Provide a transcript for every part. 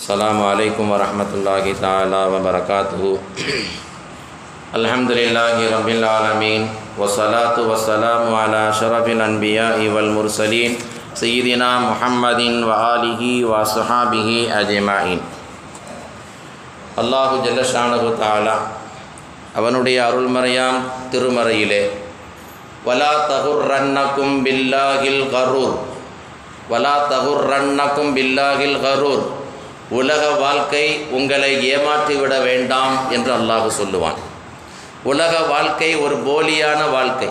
அஸ்ஸலாமு அலைக்கும் வரஹ்மத்துல்லாஹி தஆலா வபரகாத்துஹு. அல்ஹம்துலில்லாஹி ரப்பில் ஆலமீன் வஸ்ஸலாத்து வஸ்ஸலாமு அலா அஷ்ரஃபில் அன்பியாஇ வல் முர்ஸலீன் சய்யிதினா முஹம்மதின் வ ஆலிஹி வ ஸஹாபிஹி அஜ்மஈன். அல்லாஹு ஜல்ல ஷானுஹு தஆலா அவனுடைய அருள்மறையாம் திருமறையிலே வலா தகுர்ரன்னக்கும் பில்லாஹில் கரூர், வலா தகுர்ரன்னக்கும் பில்லாஹில் கரூர், உலக வாழ்க்கை உங்களை ஏமாற்றிவிட வேண்டாம் என்று அல்லாஹ் சொல்லுவான். உலக வாழ்க்கை ஒரு போலியான வாழ்க்கை.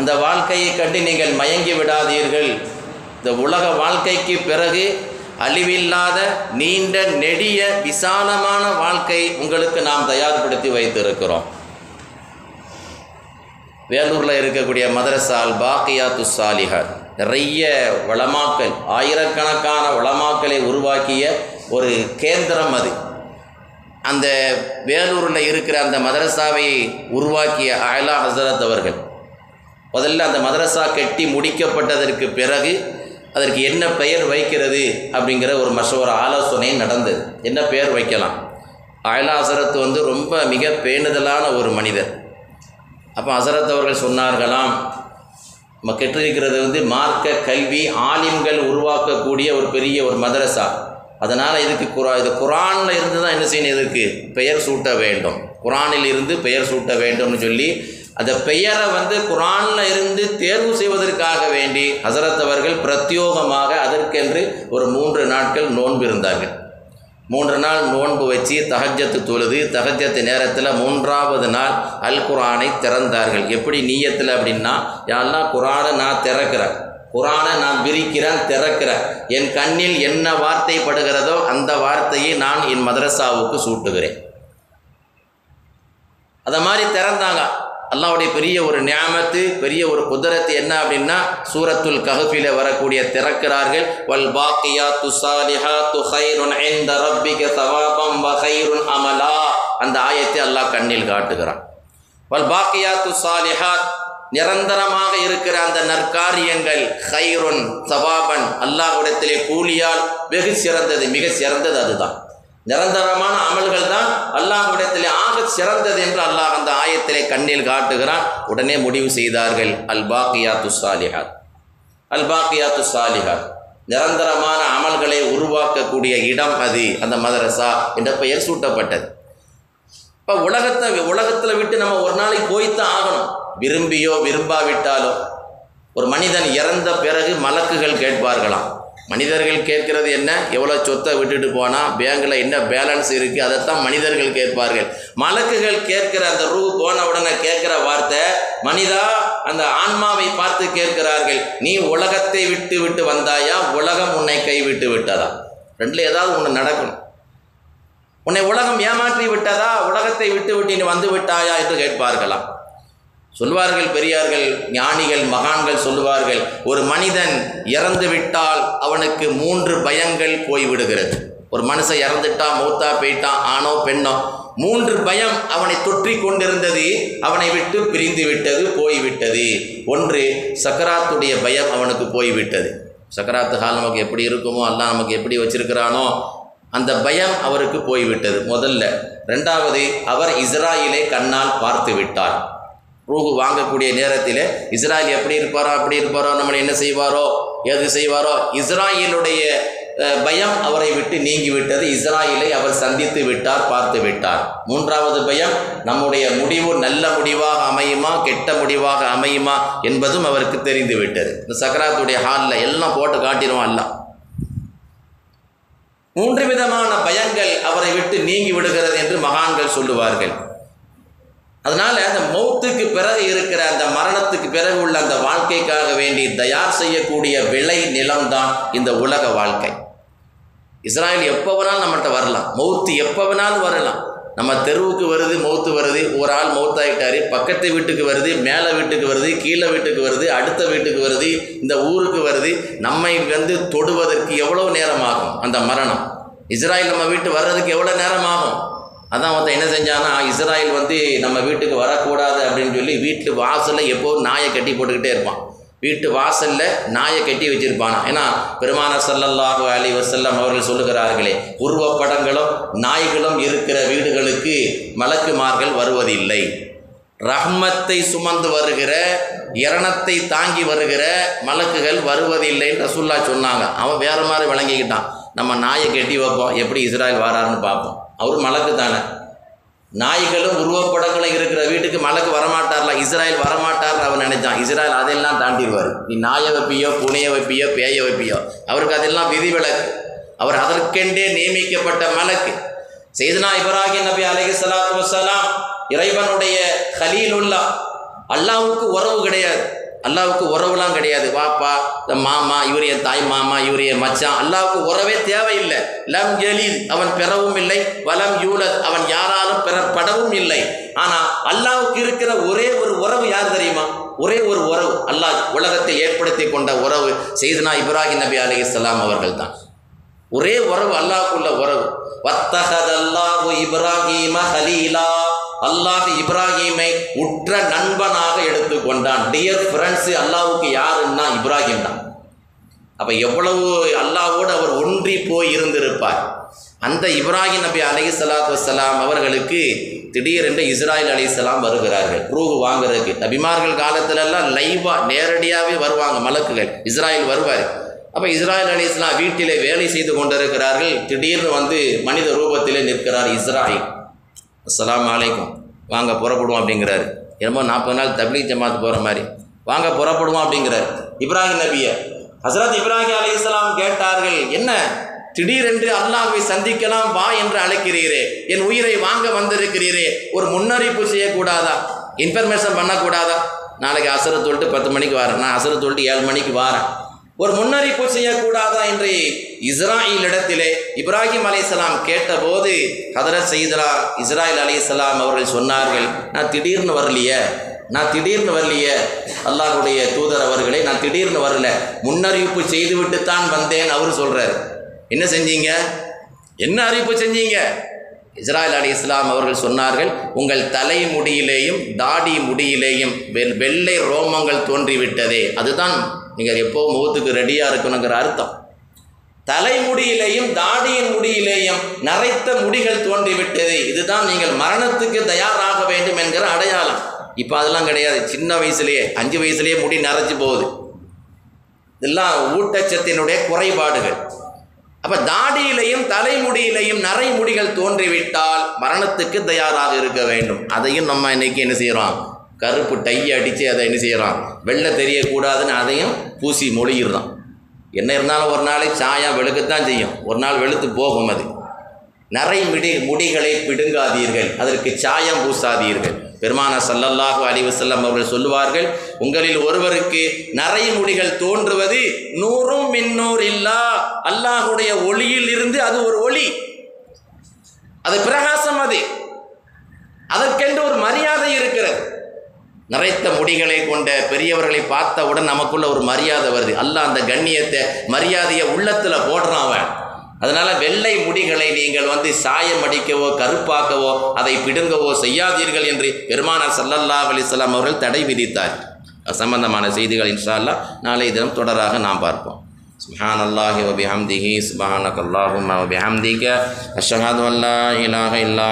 அந்த வாழ்க்கையை கண்டு நீங்கள் மயங்கி விடாதீர்கள். இந்த உலக வாழ்க்கைக்கு பிறகு அழிவில்லாத நீண்ட நெடிய விசாலமான வாழ்க்கை உங்களுக்கு நாம் தயார்படுத்தி வைத்திருக்கிறோம். வேலூரில் இருக்கக்கூடிய மதரசா அல்பாக்கியாத் சாலிஹா நிறைய வளமாக்கல், ஆயிரக்கணக்கான வளமாக்களை உருவாக்கிய ஒரு கேந்திரம் அது. அந்த வேலூரில் இருக்கிற அந்த மதரசாவை உருவாக்கிய ஆலா ஹசரத் அவர்கள் முதல்ல அந்த மதரசா கட்டி முடிக்கப்பட்டதற்கு பிறகு அதற்கு என்ன பெயர் வைக்கிறது அப்படிங்கிற ஒரு மஷவரா ஆலோசனை நடந்தது. என்ன பெயர் வைக்கலாம்? ஆலா ஹசரத் வந்து ரொம்ப மிக பேணுதலான ஒரு மனிதர். அப்போ ஹசரத் அவர்கள் சொன்னார்களாம், நம்ம கெட்டிருக்கிறது வந்து மார்க்க கல்வி, ஆலிம்கள் உருவாக்கக்கூடிய ஒரு பெரிய ஒரு மதரசா. அதனால் இதுக்கு குரானில் இருந்து தான் என்ன செய்யணும், இதற்கு பெயர் சூட்ட வேண்டும், குரானில் இருந்து பெயர் சூட்ட வேண்டும்னு சொல்லி அந்த பெயரை வந்து குரானில் இருந்து தேர்வு செய்வதற்காக வேண்டி ஹசரத் அவர்கள் பிரத்யோகமாக அதற்கென்று ஒரு 3 நாட்கள் நோன்பு இருந்தாங்க. 3 நாள் நோன்பு வச்சு தஹஜ்ஜத் தொழுது, தஹஜ்ஜத் நேரத்தில் 3வது நாள் அல் குரானை திறந்தார்கள். எப்படி நீயத்தில் அப்படின்னா, யாரெல்லாம் குரானை நான் திறக்கிறேன், குரானை நான் விரிக்கிறேன், திறக்கிறேன், என் கண்ணில் என்ன வார்த்தை படுகிறதோ அந்த வார்த்தையை நான் என் மதரசாவுக்கு சூட்டுகிறேன். அதை மாதிரி திறந்தாங்க. அல்லாஹ்வுடைய பெரிய ஒரு நியாமத்து, பெரிய ஒரு குதிரத்து என்ன அப்படின்னா, சூரத்துல் கஹ்ஃபில் வரக்கூடிய திறக்கிறார்கள், வல்பாக்கியாத்து சாலிஹாத்து கைருன் இன்த ரப்பிக தவாபம் வ கைருன் அமலா. அந்த ஆயத்தை அல்லாஹ் கண்ணில் காட்டுகிறான். வல்பாக்கியாத்து சாலிஹாத் நிரந்தரமாக இருக்கிற அந்த நற்காரியங்கள் கைருன் தவாபன் அல்லாஹ்விடத்திலே கூலியால் வெகு சிறந்தது, மிக சிறந்தது. அதுதான் நிரந்தரமான அமல்கள் தான் அல்லாஹ்விடத்திலே ஆக சிறந்தது என்று அல்லாஹ் அந்த ஆயத்திலே கண்ணில் காட்டுகிறான். உடனே முடிவு செய்தார்கள், அல்பாக்கியாத்து சாலிஹாத், அல்பாக்கியாத்து சாலிஹாத் நிரந்தரமான அமல்களை உருவாக்கக்கூடிய இடம் அது, அந்த மதரசா என்ற பெயர் சூட்டப்பட்டது. இப்போ உலகத்தில் விட்டு நம்ம ஒரு நாளைக்கு போய்த்தான் ஆகணும், விரும்பியோ விரும்பாவிட்டாலோ. ஒரு மனிதன் இறந்த பிறகு மலக்குகள் கேட்பார்களாம். மனிதர்கள் கேட்கிறது என்ன, எவ்வளோ சொத்தை விட்டுட்டு போனால், பேங்கில் என்ன பேலன்ஸ் இருக்குது, அதைத்தான் மனிதர்கள் கேட்பார்கள். மலக்குகள் கேட்கிற அந்த ரூ போன உடனே கேட்குற வார்த்தை, மனிதா, அந்த ஆன்மாவை பார்த்து கேட்கிறார்கள், நீ உலகத்தை விட்டு வந்தாயா, உலகம் உன்னை கைவிட்டு விட்டதா? ரெண்டில் ஏதாவது ஒன்று நடக்கணும். உன்னை உலகம் ஏமாற்றி விட்டதா, உலகத்தை விட்டு நீ வந்து விட்டாயா என்று கேட்பார்களாம். சொல்வார்கள் பெரியார்கள், ஞானிகள், மகான்கள் சொல்லுவார்கள், ஒரு மனிதன் இறந்து விட்டால் அவனுக்கு 3 பயங்கள் போய்விடுகிறது. ஒரு மனுஷன் இறந்துட்டான், மூத்தா போயிட்டான், ஆணோ பெண்ணோ, 3 பயம் அவனை தொற்றி கொண்டிருந்தது, அவனை விட்டு பிரிந்து விட்டது, போய்விட்டது. 1, சக்கராத்துடைய பயம் அவனுக்கு போய்விட்டது. சக்கராத்து கால் நமக்கு எப்படி இருக்குமோ, அல்லாஹ் நமக்கு எப்படி வச்சிருக்கிறானோ, அந்த பயம் அவருக்கு போய்விட்டது முதல்ல. 2வது, அவர் இஸ்ராயிலை கண்ணால் பார்த்து விட்டார். ரூஹு வாங்கக்கூடிய நேரத்தில் இஸ்ராயில் எப்படி இருப்பாரோ, நம்மளை என்ன செய்வாரோ, எது செய்வாரோ, இஸ்ராயிலுடைய பயம் அவரை விட்டு நீங்கிவிட்டது, இஸ்ராயிலை அவர் சந்தித்து விட்டார், பார்த்து விட்டார். 3வது பயம், நம்முடைய முடிவு நல்ல முடிவாக அமையுமா, கெட்ட முடிவாக அமையுமா என்பதும் அவருக்கு தெரிந்து விட்டது. இந்த சக்கராத்துடைய ஹாலில் எல்லாம் போட்டு காட்டிடுவோம் எல்லாம். 3 விதமான பயங்கள் அவரை விட்டு நீங்கி விடுகிறது என்று மகான்கள் சொல்லுவார்கள். அதனால் அந்த மௌத்துக்கு பிறகு இருக்கிற, அந்த மரணத்துக்கு பிறகு உள்ள அந்த வாழ்க்கைக்காக வேண்டி தயார் செய்யக்கூடிய விளை நிலம்தான் இந்த உலக வாழ்க்கை. இஸ்ராயில் எப்போ வேணாலும் நம்மகிட்ட வரலாம், மௌத்து எப்போ வேணாலும் வரலாம். நம்ம தெருவுக்கு வருது மௌத்து, வருது, ஒரு ஆள் மௌத்தாகிட்டாரு, பக்கத்து வீட்டுக்கு வருது, மேலே வீட்டுக்கு வருது, கீழே வீட்டுக்கு வருது, அடுத்த வீட்டுக்கு வருது, இந்த ஊருக்கு வருது. நம்மை வந்து தொடுவதற்கு எவ்வளோ நேரம் ஆகும் அந்த மரணம்? இஸ்ராயில் நம்ம வீட்டு வர்றதுக்கு எவ்வளோ நேரம் ஆகும்? அதான் ஒருத்தன் என்ன செஞ்சான்னா, இஸ்ராயில் வந்து நம்ம வீட்டுக்கு வரக்கூடாது அப்படின்னு சொல்லி வீட்டு வாசலில் எப்போது நாயை கட்டி போட்டுக்கிட்டே இருப்பான். வீட்டு வாசல்ல நாயை கட்டி வச்சிருப்பானா? ஏன்னா பெருமானார் ஸல்லல்லாஹு அலைஹி வஸல்லம் அவர்கள் சொல்லுகிறார்களே, உருவப்படங்களும் நாய்களும் இருக்கிற வீடுகளுக்கு மலக்குமார்கள் வருவதில்லை. ரஹ்மத்தை சுமந்து வருகிற, இரணத்தை தாங்கி வருகிற மலக்குகள் வருவதில்லைன்னு ரசூலுல்லாஹ் சொன்னாங்க. அவன் வேறு மாதிரி விளங்கிக்கிட்டான். நம்ம நாயை கட்டி வைப்போம், எப்படி இஸ்ராயல் வராருன்னு பார்ப்போம். அவர் மலக்கு தானே. நாய்களும் உருவப்படங்களும் இருக்கிற வீட்டுக்கு மலக்கு வரமாட்டார்ல, இஸ்ராயல் வரமாட்டார்னு அவன் நினைச்சான். இஸ்ராயல் அதெல்லாம் தாண்டிடுவார். நீ நாயை வைப்பியோ, புனையை வைப்பியோ, பேயை வைப்பியோ, அவருக்கு அதெல்லாம் விதிவிலக்கு. அவர் அதற்கெண்டே நியமிக்கப்பட்ட மலக்கு. சையதுனா இப்ராஹிம் நபி அலைஹிஸ்ஸலாத்து வஸ்ஸலாம் இறைவனுடைய கலீலுல்லா. அல்லாஹ்வுக்கு உறவு கிடையாது, அல்லாஹ்வுக்கு உறவுலாம் கிடையாது. வாப்பா, மாமா, இவர் என் தாய் மாமா, இவர் என் மச்சான், அல்லாஹ்வுக்கு உறவே தேவையில்லை. லம் ஜலீல், அவன் பெறவும் இல்லை. வலம் யூலத், அவன் யாராலும் பெறப்படவும் இல்லை. ஆனால் அல்லாஹ்வுக்கு இருக்கிற ஒரே ஒரு உறவு யார் தெரியுமா? ஒரே ஒரு உறவு, அல்லாஹ் உலகத்தை ஏற்படுத்தி கொண்ட உறவு சையதுனா இப்ராஹிம் நபி அலைஹிஸ்ஸலாம் அவர்கள் தான். ஒரே உறவு, அல்லாஹ்வுக்குள்ள உறவு. வத்தஹதல்லாஹு இப்ராஹீம கலீலா, அல்லாஹ் இப்ராஹீமை உற்ற நண்பனாக எடுத்துக்கொண்டான். டியர் ஃப்ரெண்ட்ஸ், அல்லாஹ்வுக்கு யாருன்னா இப்ராஹிம் தான். அப்போ எவ்வளவு அல்லாஹ்வோடு அவர் ஒன்றி போய் இருந்திருப்பார். அந்த இப்ராஹிம் நபி அலைஹிஸ்ஸலாத்து வஸ்ஸலாம் அவர்களுக்கு திடீரென்று இஸ்ராயில் அலைஹிஸ்ஸலாம் வருகிறார்கள் ரூஹ் வாங்குறதுக்கு. நபிமார்கள் காலத்திலெல்லாம் லைவாக நேரடியாகவே வருவாங்க மலக்குகள், இஸ்ராயில் வருவார். அப்போ இஸ்ராயில் அலைஹிஸ்ஸலாம் வீட்டிலே வேலை செய்து கொண்டிருக்கிறார்கள். திடீர்னு வந்து மனித ரூபத்திலே நிற்கிறார் இஸ்ராயில். அஸ்ஸலாமு அலைக்கும், வாங்க புறப்படுவோம் அப்படிங்கிறாரு. என்னமோ 40 நாள் தப்லீக் ஜமாத் போகிற மாதிரி, வாங்க புறப்படுவோம் அப்படிங்கிறார் இப்ராஹிம் நபியை. ஹஸ்ரத் இப்ராஹிம் அலைஹிஸ்ஸலாம் கேட்டார்கள், என்ன திடீரென்று அல்லாஹ்வை சந்திக்கலாம் வா என்று அழைக்கிறீரே, என் உயிரை வாங்க வந்திருக்கிறீரே, ஒரு முன்னறிவிப்பு செய்யக்கூடாதா, இன்ஃபர்மேஷன் பண்ணக்கூடாதா? நாளைக்கு அசர் தொல்லிட்டு 10 மணிக்கு வரேன், நான் அசர் தொல்லிட்டு 7 மணிக்கு வரேன், ஒரு முன்னறிவிப்பு செய்யக்கூடாதா என்று இஸ்ராயில் இடத்திலே இப்ராஹிம் அலைஹிஸ்ஸலாம் கேட்டபோது ஹதரத் சையதுனா இஸ்ராயில் அலைஹிஸ்ஸலாம் அவர்கள் சொன்னார்கள், நான் திடீர்னு வரலையே அல்லாஹ்வுடைய தூதர் அவர்களே, நான் திடீர்னு வரல, முன்னறிவிப்பு செய்துவிட்டு தான் வந்தேன். அவர் சொல்கிறார். என்ன செஞ்சீங்க? என்ன அறிவிப்பு செஞ்சீங்க? இஸ்ராயில் அலைஹிஸ்ஸலாம் அவர்கள் சொன்னார்கள், உங்கள் தலைமுடியிலேயும் தாடி முடியிலேயும் வெள்ளை ரோமங்கள் தோன்றிவிட்டதே, அதுதான் நீங்கள் எப்போவும் முகத்துக்கு ரெடியாக இருக்கணுங்கிற அர்த்தம். தலைமுடியிலேயும் தாடியின் முடியிலேயும் நரைத்த முடிகள் தோன்றிவிட்டது, இதுதான் நீங்கள் மரணத்துக்கு தயாராக வேண்டும் என்கிற அடையாளம். இப்போ அதெல்லாம் கிடையாது. சின்ன வயசுலேயே 5 வயசுலேயே முடி நரைச்சி போகுது. இதெல்லாம் ஊட்டச்சத்தினுடைய குறைபாடுகள். அப்போ தாடியிலையும் தலைமுடியிலையும் நரை முடிகள் தோன்றிவிட்டால் மரணத்துக்கு தயாராக இருக்க வேண்டும். அதையும் நம்ம இன்னைக்கு என்ன செய்கிறோம்? கருப்பு டையை அடித்து அதை என்ன செய்கிறோம்? வெள்ளை தெரியக்கூடாதுன்னு அதையும் பூசி மொழிகிறோம். என்ன இருந்தாலும் ஒரு நாளைக்கு சாயம் வெளுக்கத்தான் செய்யும், ஒரு நாள் வெளுத்து போகும். அது நரை முடிகளை பிடுங்காதீர்கள், அதற்கு சாயம் பூசாதீர்கள். பெருமானார் ஸல்லல்லாஹு அலைஹி வஸல்லம் அவர்கள் சொல்லுவார்கள், உங்களில் ஒருவருக்கு நரை முடிகள் தோன்றுவது 100 மின் நூறில்லா, அல்லாஹுடைய ஒளியில் இருந்து அது ஒரு ஒளி, அது பிரகாசம், அது அதற்கென்று ஒரு மரியாதை இருக்கிறது. நரைத்த முடிகளை கொண்ட பெரியவர்களை பார்த்தவுடன் நமக்குள்ள ஒரு மரியாதை வருது. அல்லாஹ் அந்த கண்ணியத்தை, மரியாதையை உள்ளத்தில் போடுறான் அவன். அதனால் வெள்ளை முடிகளை நீங்கள் வந்து சாயம் அடிக்கவோ கருப்பாக்கவோ அதை பிடுங்கவோ செய்யாதீர்கள் என்று பெருமானார் ஸல்லல்லாஹு அலைஹி வஸல்லம் அவர்கள் தடை விதித்தார். அது சம்பந்தமான செய்திகள் இன்ஷா அல்லாஹ் நாளைய தினம் தொடராக நாம் பார்ப்போம். சுப்ஹானல்லாஹி வ பிஹம்திஹி, சுப்ஹானக்கல்லாஹும்ம வ பிஹம்திக, அஷ்ஹது அல்லா இலாஹ இல்லா.